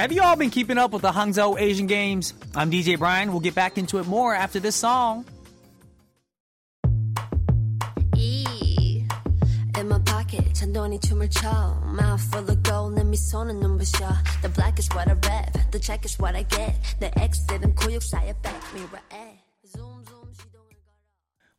Have you all been keeping up with the Hangzhou Asian Games? I'm DJ Brian. We'll get back into it more after this song. In my pocket, 잔돈이 춤을 춰. Mouth full of gold, 내 미소는 눈부셔. The black is what I rap, the check is what I get. 내 exit은 고육사의 back mirror.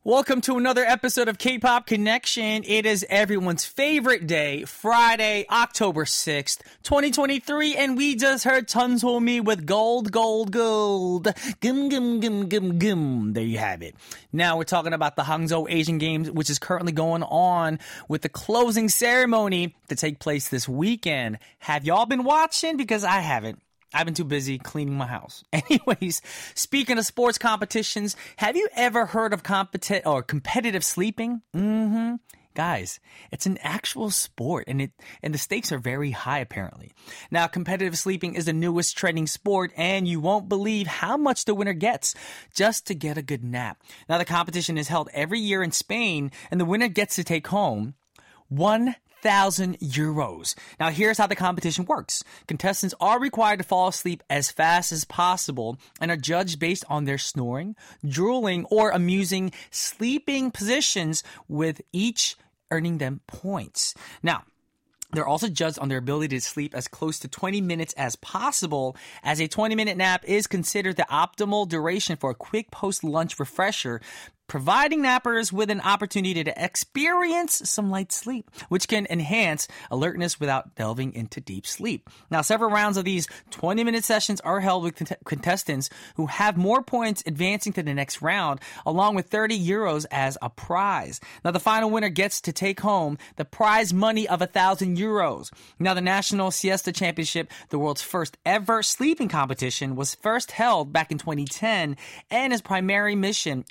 Welcome to another episode of K-pop Connection. It is everyone's favorite day, Friday, October 6th, 2023, and we just heard Tansomi with Gold, Gold, Gold. Gum, gum, gum, gum, gum. There you have it. Now we're talking about the Hangzhou Asian Games, which is currently going on with the closing ceremony to take place this weekend. Have y'all been watching? Because I haven't. I've been too busy cleaning my house. Anyways, speaking of sports competitions, have you ever heard of competitive sleeping? Mm-hmm. Guys, it's an actual sport, and the stakes are very high, apparently. Now, competitive sleeping is the newest trending sport, and you won't believe how much the winner gets just to get a good nap. Now, the competition is held every year in Spain, and the winner gets to take home €1,000. Now, here's how the competition works. Contestants are required to fall asleep as fast as possible and are judged based on their snoring, drooling, or amusing sleeping positions, with each earning them points. Now, they're also judged on their ability to sleep as close to 20 minutes as possible, as a 20-minute nap is considered the optimal duration for a quick post-lunch refresher, providing nappers with an opportunity to experience some light sleep, which can enhance alertness without delving into deep sleep. Now, several rounds of these 20-minute sessions are held with contestants who have more points advancing to the next round, along with €30 as a prize. Now, the final winner gets to take home the prize money of €1,000. Now, the National Siesta Championship, the world's first ever sleeping competition, was first held back in 2010, and its primary mission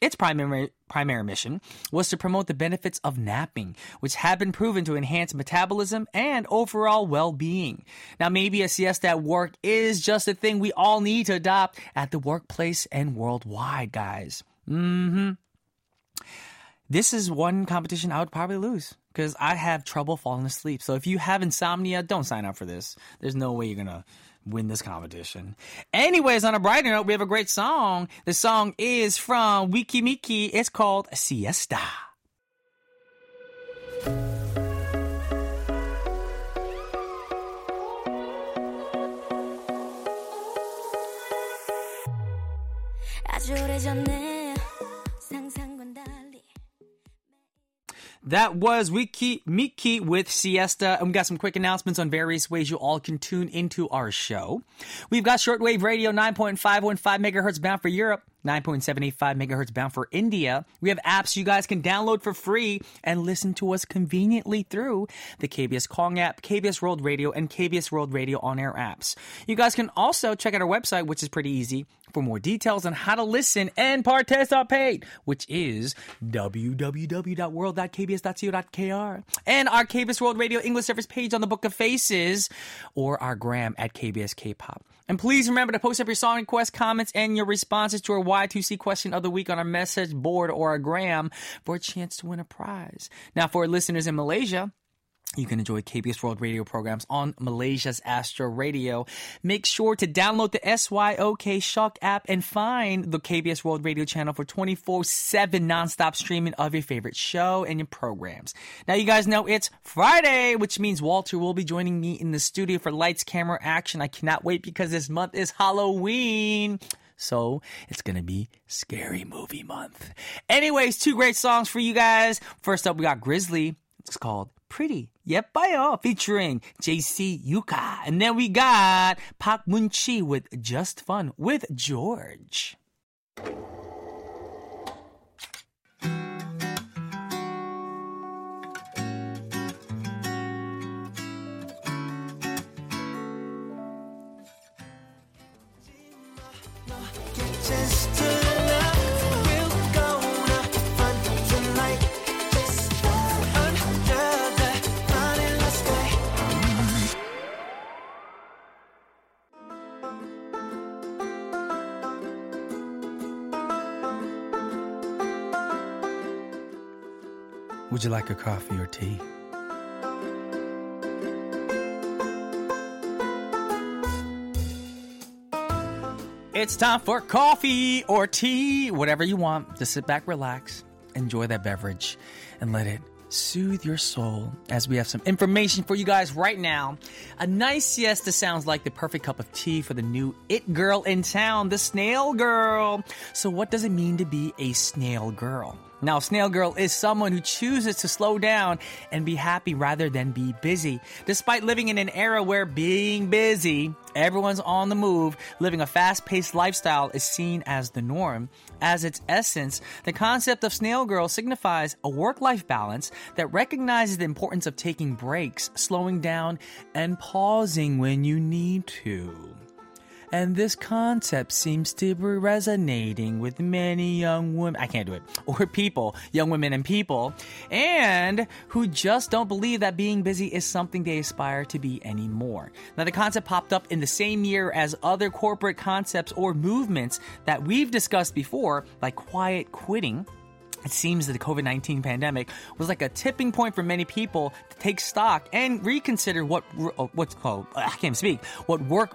was to promote the benefits of napping, which have been proven to enhance metabolism and overall well-being. Now, maybe a siesta at work is just a thing we all need to adopt at the workplace and worldwide, guys. Mm-hmm. This is one competition I would probably lose because I have trouble falling asleep. So if you have insomnia, don't sign up for this. There's no way you're going to win this competition. Anyways, on a brighter note, we have a great song. The song is from Weki Meki. It's called Siesta. That was Weki Meki with Siesta. And we got some quick announcements on various ways you all can tune into our show. We've got shortwave radio 9.515 megahertz bound for Europe, 9.785 megahertz bound for India. We have apps you guys can download for free and listen to us conveniently through the KBS Kong app, KBS World Radio, and KBS World Radio on-air apps. You guys can also check out our website, which is pretty easy, for more details on how to listen and participate, which is www.world.kbs.co.kr. And our KBS World Radio English Service page on the Book of Faces, or our gram at KBS K-pop. And please remember to post up your song requests, comments, and your responses to our Y2C question of the week on our message board or our gram for a chance to win a prize. Now, for listeners in Malaysia, you can enjoy KBS World Radio programs on Malaysia's Astro Radio. Make sure to download the SYOK SYOK app and find the KBS World Radio channel for 24/7 nonstop streaming of your favorite show and your programs. Now, you guys know it's Friday, which means Walter will be joining me in the studio for Lights, Camera, Action. I cannot wait because this month is Halloween. So it's going to be Scary Movie Month. Anyways, two great songs for you guys. First up, we got Grizzly. It's called Pretty. Yep, by all, featuring JC Yuka. And then we got Pak Mun Chi with Just Fun with George. Would you like a coffee or tea? It's time for coffee or tea, whatever you want. Just sit back, relax, enjoy that beverage, and let it soothe your soul as we have some information for you guys right now. A nice siesta sounds like the perfect cup of tea for the new it girl in town, the snail girl. So what does it mean to be a snail girl? Now, snail girl is someone who chooses to slow down and be happy rather than be busy. Despite living in an era where being busy, everyone's on the move, living a fast-paced lifestyle is seen as the norm. As its essence, the concept of snail girl signifies a work-life balance that recognizes the importance of taking breaks, slowing down, and pausing when you need to. And this concept seems to be resonating with many young women. I can't do it. Or people, young women and people, and who just don't believe that being busy is something they aspire to be anymore. Now, the concept popped up in the same year as other corporate concepts or movements that we've discussed before, like quiet quitting. It seems that the COVID-19 pandemic was like a tipping point for many people to take stock and reconsider what work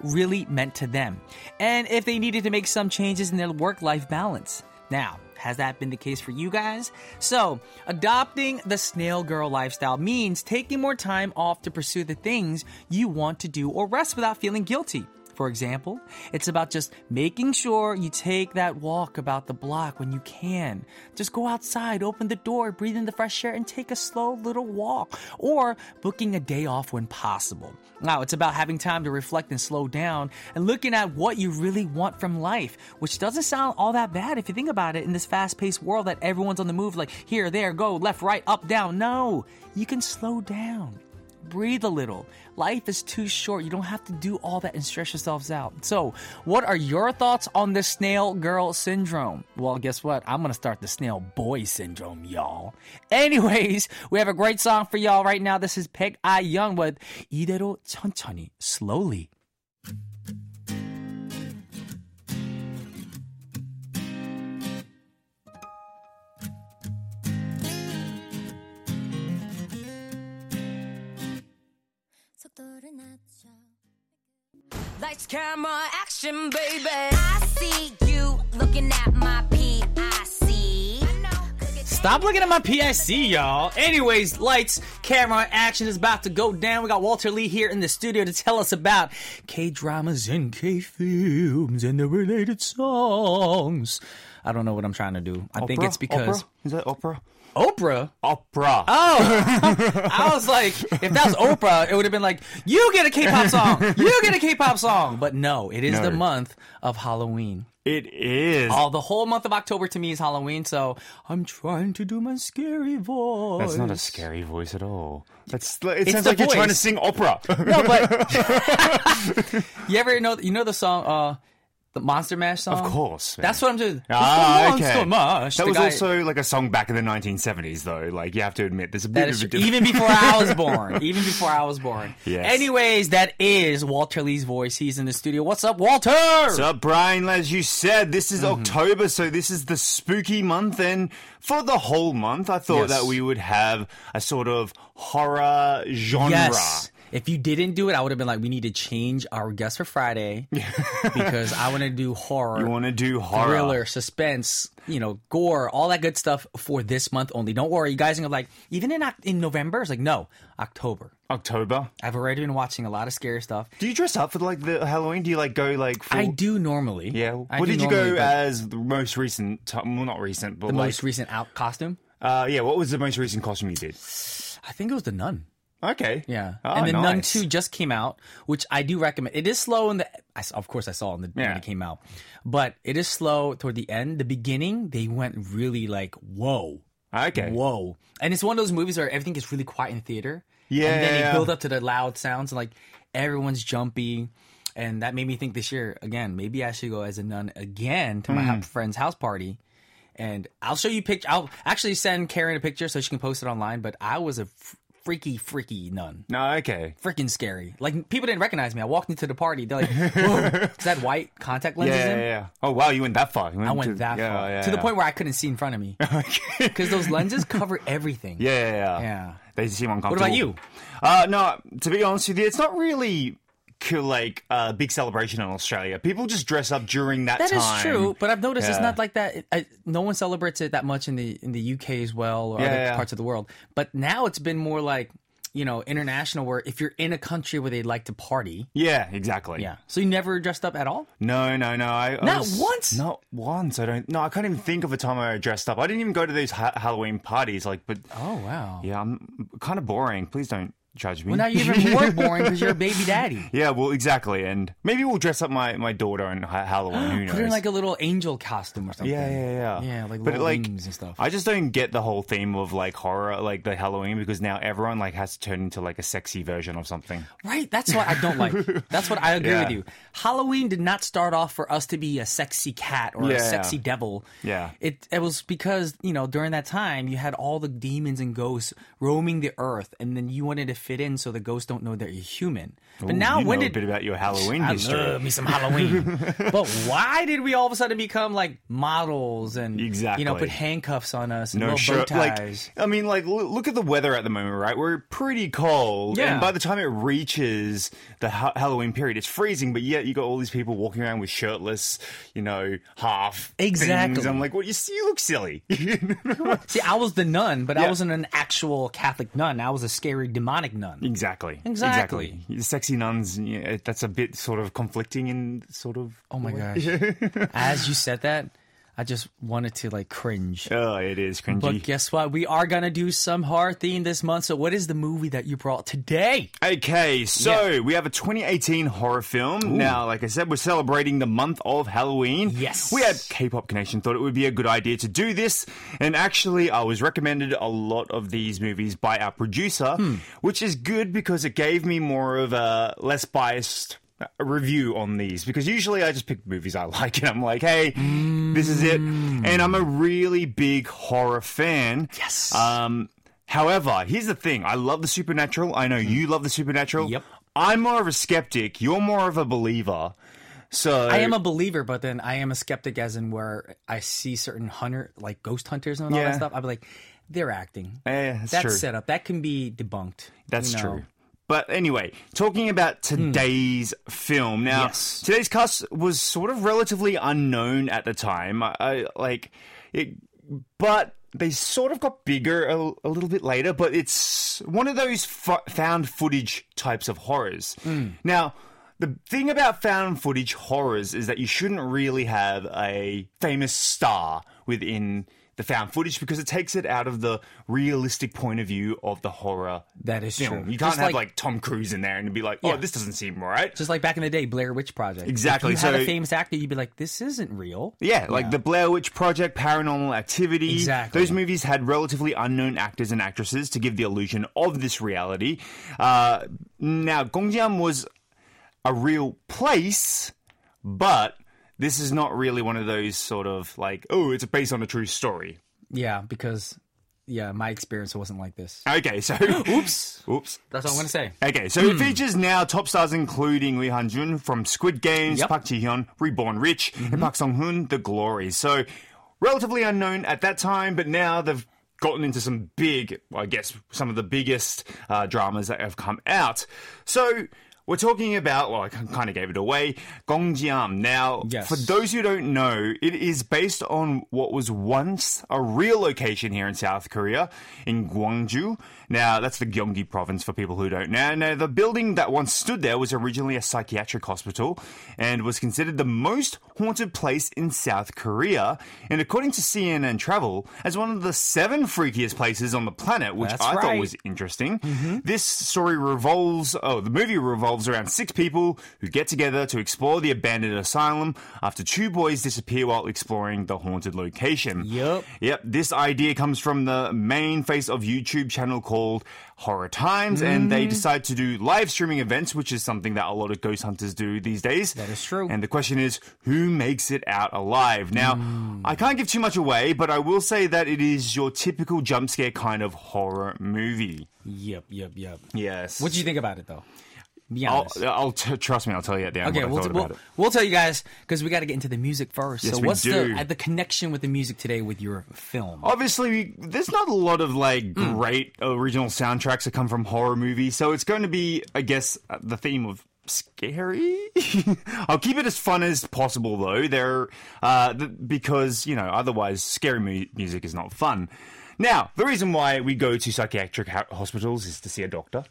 really meant to them, and if they needed to make some changes in their work-life balance. Now, has that been the case for you guys? So, adopting the snail girl lifestyle means taking more time off to pursue the things you want to do or rest without feeling guilty. For example, it's about just making sure you take that walk about the block when you can. Just go outside, open the door, breathe in the fresh air, and take a slow little walk. Or booking a day off when possible. Now, it's about having time to reflect and slow down and looking at what you really want from life, which doesn't sound all that bad if you think about it in this fast-paced world that everyone's on the move, like here, there, go, left, right, up, down. No, you can slow down. Breathe a little. Life is too short. You don't have to do all that and stress yourselves out. So, what are your thoughts on the snail girl syndrome? Well, guess what? I'm going to start the snail boy syndrome, y'all. Anyways, we have a great song for y'all right now. This is Paek I-young with 이대로 천천히, slowly. Lights, camera, action, baby. I see you looking at my PIC. Stop looking at my PIC, y'all. Anyways, lights, camera, action is about to go down. We got Walter Lee here in the studio to tell us about K-dramas and K-films and the related songs. I don't know what I'm trying to do. I think it's because... Oprah? Is that Oprah? Oprah? Oprah. Oh. I was like, if that was Oprah, it would have been like, you get a K-pop song. You get a K-pop song. But no, it is the month of Halloween. It is. Oh, the whole month of October to me is Halloween, so I'm trying to do my scary voice. That's not a scary voice at all. It sounds like voice. You're trying to sing opera. No, but... You ever know... You know the song... The Monster Mash song? Of course. Man. That's what I'm doing. Ah, okay. Monster Mash. That was also like a song back in the 1970s, though. Like, you have to admit, there's a bit of a difference. Even before I was born. Yes. Anyways, that is Walter Lee's voice. He's in the studio. What's up, Walter? What's up, Brian? As you said, this is October, so this is the spooky month. And for the whole month, I thought that we would have a sort of horror genre. Yes. If you didn't do it, I would have been like, we need to change our guest for Friday because I want to do horror. You want to do horror. Thriller, suspense, gore, all that good stuff for this month only. Don't worry. You guys are like, even in November? It's like, no, October. October? I've already been watching a lot of scary stuff. Do you dress up for like the Halloween? Do you like go like for... I do normally. Yeah. What did you go as the most recent? Well, not recent, but the most recent costume? Yeah. What was the most recent costume you did? I think it was the nun. Okay. Yeah. Oh, and then Nun 2 just came out, which I do recommend. It is slow I saw it when it came out. But it is slow toward the end. The beginning, they went really like, whoa. Okay. Whoa. And it's one of those movies where everything gets really quiet in theater. Yeah. And then they build up to the loud sounds and like everyone's jumpy. And that made me think this year, again, maybe I should go as a nun again to my friend's house party. And I'll show you picture. I'll actually send Karen a picture so she can post it online. But I was a... freaky nun. No, okay. Freaking scary. Like, people didn't recognize me. I walked into the party. They're like, whoa, is that white contact lenses in? Yeah. Oh, wow, you went that far. I went that far. Yeah, to the point where I couldn't see in front of me. Because those lenses cover everything. Yeah. They seem uncomfortable. What about you? No, to be honest with you, it's not really big celebration in Australia. People just dress up during that time. That is true, but I've noticed it's not like that. No one celebrates it that much in the UK as well or other parts of the world. But now it's been more like, you know, international, where if you're in a country where they like to party. Yeah, exactly. Yeah. So you never dressed up at all? No. Not once. I can't even think of a time I dressed up. I didn't even go to these Halloween parties. Oh, wow. Yeah, I'm kind of boring. Please don't judge me. Well, now you're even more boring because you're a baby daddy. Yeah, well, exactly. And maybe we'll dress up my daughter on Halloween. Who knows? Put in like a little angel costume or something. Yeah. Like wings and stuff. I just don't get the whole theme of like horror, like the Halloween, because now everyone like has to turn into like a sexy version of something. Right. That's what I don't like. That's what I agree with you. Halloween did not start off for us to be a sexy cat or a sexy devil. Yeah. It was because, you know, during that time you had all the demons and ghosts roaming the earth, and then you wanted to fit in so the ghosts don't know that you're human. But a bit about your Halloween history. I love me some Halloween. But why did we all of a sudden become like models and put handcuffs on us and bow ties? Look at the weather at the moment, right? We're pretty cold, and by the time it reaches the Halloween period, it's freezing. But yet you got all these people walking around with shirtless, half things. I'm like, well, you look silly. See, I was the nun, but I wasn't an actual Catholic nun. I was a scary demonic nun. Exactly. Sexy nuns, that's a bit sort of conflicting in sort of... Oh my gosh. As you said that, I just wanted to like cringe. Oh, it is cringy. But guess what? We are going to do some horror theme this month. So what is the movie that you brought today? Okay, so we have a 2018 horror film. Ooh. Now, like I said, we're celebrating the month of Halloween. Yes. We at K-Pop Connection thought it would be a good idea to do this. And actually, I was recommended a lot of these movies by our producer, which is good because it gave me more of a less biased review on these, because usually I just pick movies I like and I'm like, hey, this is it. And I'm a really big horror fan. Yes. However, here's the thing. I love the supernatural. I know you love the supernatural. Yep. I'm more of a skeptic. You're more of a believer. So I am a believer, but then I am a skeptic, as in where I see certain ghost hunters and all that stuff. I'd be like, they're acting. That's set up. That can be debunked. That's true. But anyway, talking about today's film. Now, today's cast was sort of relatively unknown at the time. But they sort of got bigger a little bit later. But it's one of those found footage types of horrors. Now, the thing about found footage horrors is that you shouldn't really have a famous star within the found footage, because it takes it out of the realistic point of view of the horror. That is true. You can't just have like Tom Cruise in there and be like, this doesn't seem right. Just like back in the day, Blair Witch Project. Exactly. If you had a famous actor, you'd be like, this isn't real. Yeah, like the Blair Witch Project, Paranormal Activity. Exactly. Those movies had relatively unknown actors and actresses to give the illusion of this reality. Now, Gonjiam was a real place, but this is not really one of those sort of like, oh, it's based on a true story. Yeah, because, my experience wasn't like this. Okay, so... Oops. That's all I'm going to say. Okay, so it features now top stars including Lee Han-jun from Squid Games, Park Ji-hyun, Reborn Rich, and Park Song-hoon, The Glory. So, relatively unknown at that time, but now they've gotten into some big, some of the biggest dramas that have come out. So... we're talking about, I kind of gave it away, Gonjiam. Now, for those who don't know, it is based on what was once a real location here in South Korea, in Gwangju. Now, that's the Gyeonggi province for people who don't know. Now, the building that once stood there was originally a psychiatric hospital and was considered the most haunted place in South Korea. And according to CNN Travel, as one of the 7 freakiest places on the planet, which I thought was interesting. This story revolves around 6 people who get together to explore the abandoned asylum after 2 boys disappear while exploring the haunted location. Yep. This idea comes from the main face of YouTube channel called Horror Times, and they decide to do live streaming events, which is something that a lot of ghost hunters do these days. That is true. And the question is, who makes it out alive? Now, I can't give too much away, but I will say that it is your typical jump scare kind of horror movie. Yep. Yes. What do you think about it, though? Be honest. Trust me, I'll tell you at the end. Okay, we'll tell you guys, because we got to get into the music first. Yes, so what's the connection with the music today with your film? Obviously, there's not a lot of great original soundtracks that come from horror movies, so it's going to be, the theme of scary. I'll keep it as fun as possible, though, there, because, you know, otherwise scary music is not fun. Now, the reason why we go to psychiatric hospitals is to see a doctor.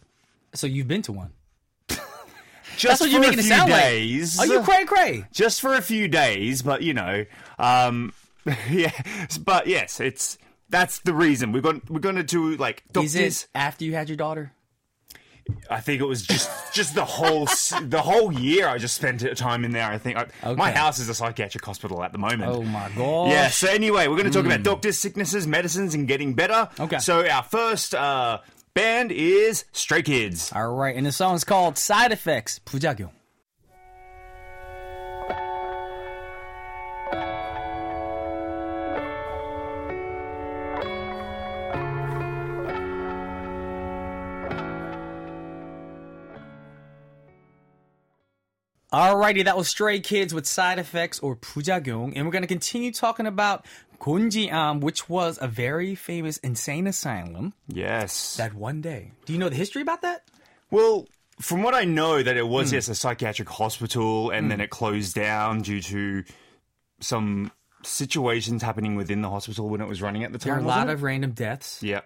So you've been to one? Just that's what you're making it sound days, like. Are you cray-cray? Just for a few days, but, you know, yeah, but yes, it's... That's the reason. We're going to do, like, doctors... Is it after you had your daughter? I think it was just the whole the whole year I just spent time in there, I think. Okay. My house is a psychiatric hospital at the moment. Oh, my God. Yeah, so anyway, we're going to talk about doctors, sicknesses, medicines, and getting better. Okay. So our first band is Stray Kids. All right, and the song is called Side Effects, 부작용. Alrighty, that was Stray Kids with Side Effects, or 부작용, and we're going to continue talking about Gonjiam, which was a very famous insane asylum. Yes. That one day. Do you know the history about that? Well, from what I know, that it was, yes, a psychiatric hospital, and then it closed down due to some situations happening within the hospital when it was running at the time. There are a lot of random deaths. Yeah.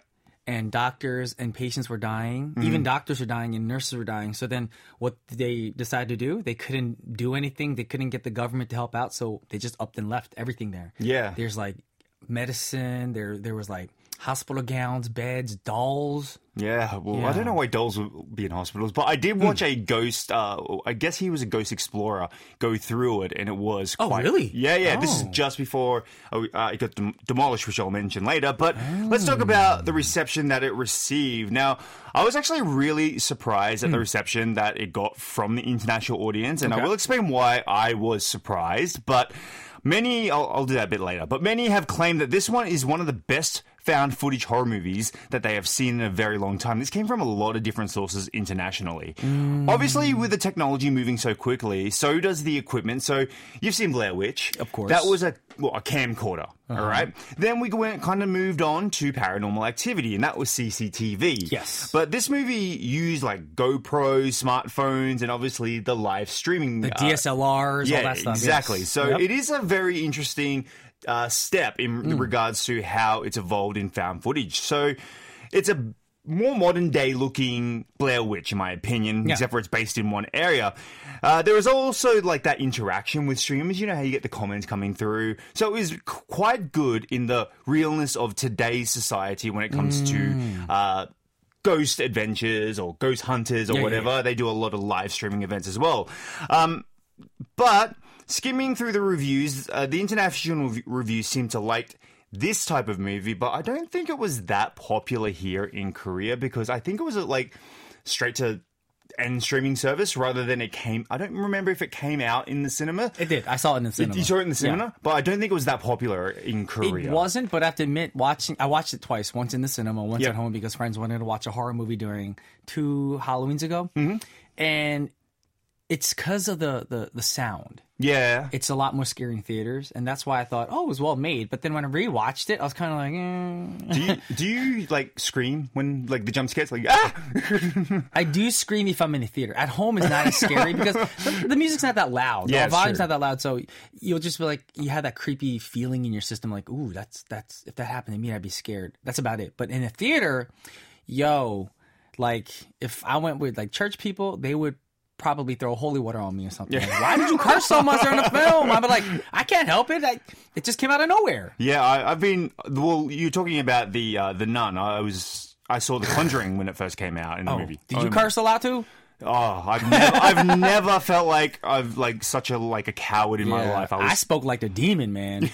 And doctors and patients were dying. Mm-hmm. Even doctors were dying and nurses were dying. So then what they decided to do, they couldn't do anything. They couldn't get the government to help out. So they just upped and left everything there. Yeah. There's like medicine. There was like hospital gowns, beds, dolls. Yeah. Well, yeah. I don't know why dolls would be in hospitals. But I did watch a ghost, I guess he was a ghost explorer, go through it. And it was quite... Oh, really? Yeah, yeah. Oh. This is just before it got demolished, which I'll mention later. But let's talk about the reception that it received. Now, I was actually really surprised at the reception that it got from the international audience. And I will explain why I was surprised. But many... I'll do that a bit later. But many have claimed that this one is one of the best found footage horror movies that they have seen in a very long time. This came from a lot of different sources internationally. Obviously, with the technology moving so quickly, so does the equipment. So you've seen Blair Witch. Of course. That was a camcorder, all right? Then we moved on to Paranormal Activity, and that was CCTV. Yes. But this movie used, like, GoPros, smartphones, and obviously the live streaming. The DSLRs, all that stuff. Exactly. Yes. So it is a very interesting... step in regards to how it's evolved in found footage. So it's a more modern day looking Blair Witch, in my opinion, except for it's based in one area. There was also like that interaction with streamers, you know, how you get the comments coming through. So it was quite good in the realness of today's society when it comes to ghost adventures or ghost hunters or whatever. They do a lot of live streaming events as well. But skimming through the reviews, the international reviews seem to like this type of movie, but I don't think it was that popular here in Korea because I think it was like straight to end streaming service rather than it came... I don't remember if it came out in the cinema. It did. I saw it in the cinema. You saw it in the cinema? Yeah. But I don't think it was that popular in Korea. It wasn't, but I have to admit, I watched it twice, once in the cinema, once at home because friends wanted to watch a horror movie during 2 Halloweens ago. Mm-hmm. And... it's because of the sound. Yeah. It's a lot more scary in theaters, and that's why I thought, oh, it was well made. But then when I rewatched it, I was kind of like, Do you like, scream when, like, the jump scares? Like, ah! I do scream if I'm in a theater. At home, it's not as scary because the music's not that loud. Yeah, the volume's not that loud, so you'll just be like, you have that creepy feeling in your system, like, ooh, that's if that happened to me, I'd be scared. That's about it. But in a theater, like, if I went with, like, church people, they would probably throw holy water on me or something. Yeah. Why did you curse so much during the film? I'd be like, I can't help it. It just came out of nowhere. Yeah, I've been... Well, you're talking about the Nun. I saw The Conjuring when it first came out in the movie. Did you curse a lot too? Oh, I've never felt like I've such a coward in my life. I spoke like the demon, man.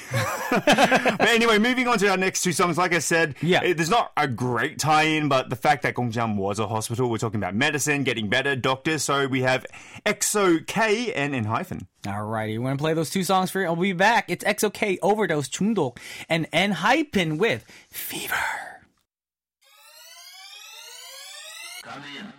But anyway, moving on to our next two songs. Like I said, there's not a great tie-in, but the fact that Gonjiam was a hospital, we're talking about medicine, getting better, doctors. So we have EXO-K and ENHYPEN. Alrighty, you want to play those two songs for you? I'll be back. It's EXO-K, Overdose, 중독, and ENHYPEN with Fever. Come in.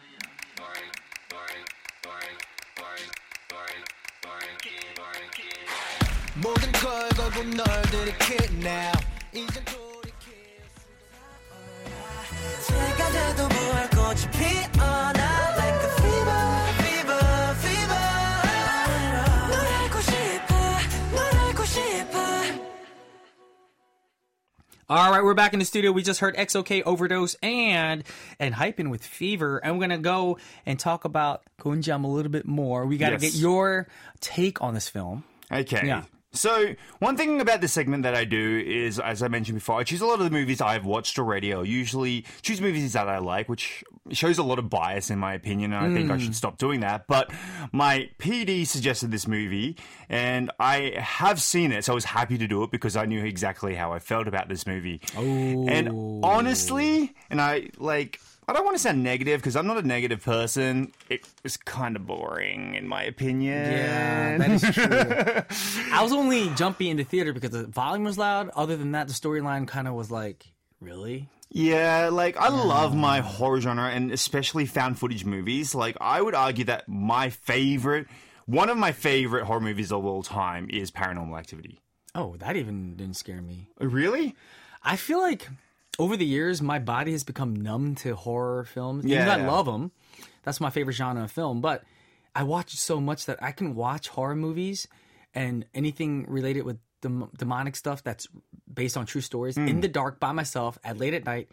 All right, we're back in the studio. We just heard EXO-K Overdose and ENHYPEN with Fever. And we're going to go and talk about Gonjiam a little bit more. We got to get your take on this film. Okay. Yeah. So, one thing about this segment that I do is, as I mentioned before, I choose a lot of the movies I've watched already. I'll usually choose movies that I like, which shows a lot of bias in my opinion, and I think I should stop doing that. But my PD suggested this movie, and I have seen it, so I was happy to do it because I knew exactly how I felt about this movie. Oh. And honestly, and I don't want to sound negative because I'm not a negative person. It was kind of boring, in my opinion. Yeah, that is true. I was only jumpy in the theater because the volume was loud. Other than that, the storyline kind of was like, really? Yeah, I love my horror genre and especially found footage movies. I would argue that one of my favorite horror movies of all time is Paranormal Activity. Oh, that even didn't scare me. Really? I feel like over the years, my body has become numb to horror films. Yeah, even though I love them. That's my favorite genre of film. But I watch so much that I can watch horror movies and anything related with demonic stuff that's based on true stories in the dark by myself at late at night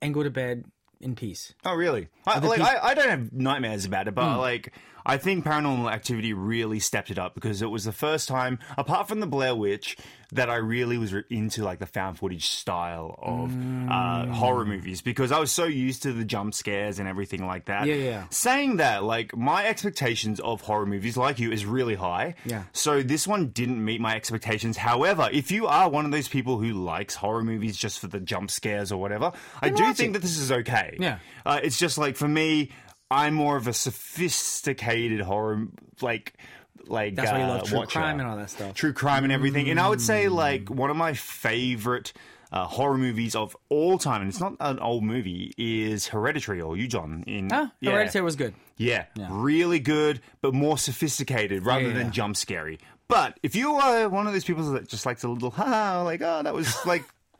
and go to bed in peace. Oh, really? I don't have nightmares about it, but I think Paranormal Activity really stepped it up because it was the first time, apart from the Blair Witch, that I really was into the found footage style of horror movies because I was so used to the jump scares and everything like that. Yeah. Saying that, my expectations of horror movies like you is really high. Yeah. So this one didn't meet my expectations. However, if you are one of those people who likes horror movies just for the jump scares or whatever, I do think that this is okay. Yeah. It's just for me, I'm more of a sophisticated horror, that's why you love true crime and all that stuff. True crime and everything. And I would say, one of my favorite horror movies of all time, and it's not an old movie, is Hereditary or Eujon. Hereditary was good. Yeah, really good, but more sophisticated rather than jump scary. But if you are one of those people that just likes a little, that was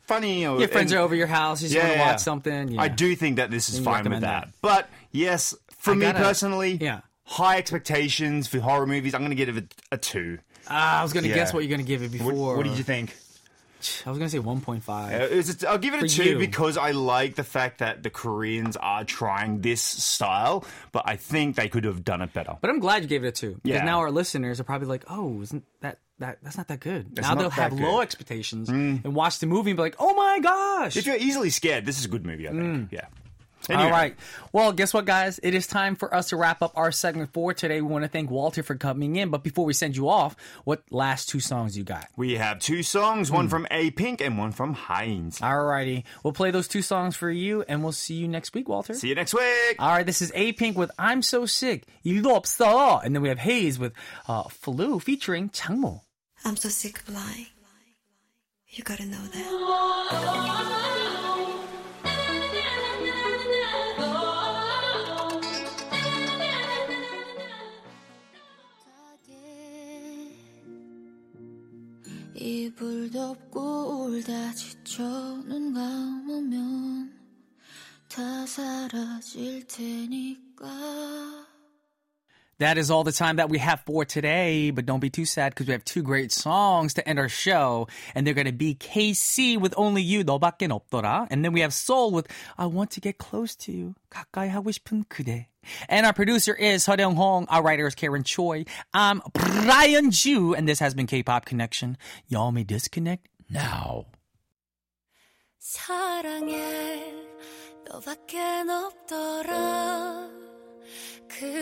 funny. Your friends are over your house, you just want to watch something. Yeah. I do think that this is fine with that. But yes, for me personally, high expectations for horror movies. I'm going to give it a 2. I was going to guess what you're going to give it before. What did you think? I was going to say 1.5. I'll give it a 2 because I like the fact that the Koreans are trying this style, but I think they could have done it better. But I'm glad you gave it a 2 because now our listeners are probably like, oh, isn't that's not that good. Now they'll have low expectations and watch the movie and be like, oh my gosh. If you're easily scared, this is a good movie, I think. Yeah. Anyway. All right. Well, guess what, guys? It is time for us to wrap up our segment for today. We want to thank Walter for coming in. But before we send you off, what last 2 songs you got? We have 2 songs, one from Apink and one from Heinz. All righty. We'll play those 2 songs for you, and we'll see you next week, Walter. See you next week. All right. This is Apink with I'm So Sick, 일도 없어. And then we have Haze with Flu featuring 장모. I'm so sick of lying. You got to know that. 이불 덮고 울다 지쳐 눈 감으면 다 사라질 테니까. That is all the time that we have for today, but don't be too sad because we have 2 great songs to end our show, and they're going to be KC with Only You, 너밖엔 없더라, and then we have Soul with I Want to Get Close to You, 가까이 하고 싶은 그대. And our producer is Heo Young Hong, our writer is Karen Choi, I'm Brian Ju, and this has been K-pop Connection. Y'all may disconnect now. 사랑해, 너밖엔 없더라.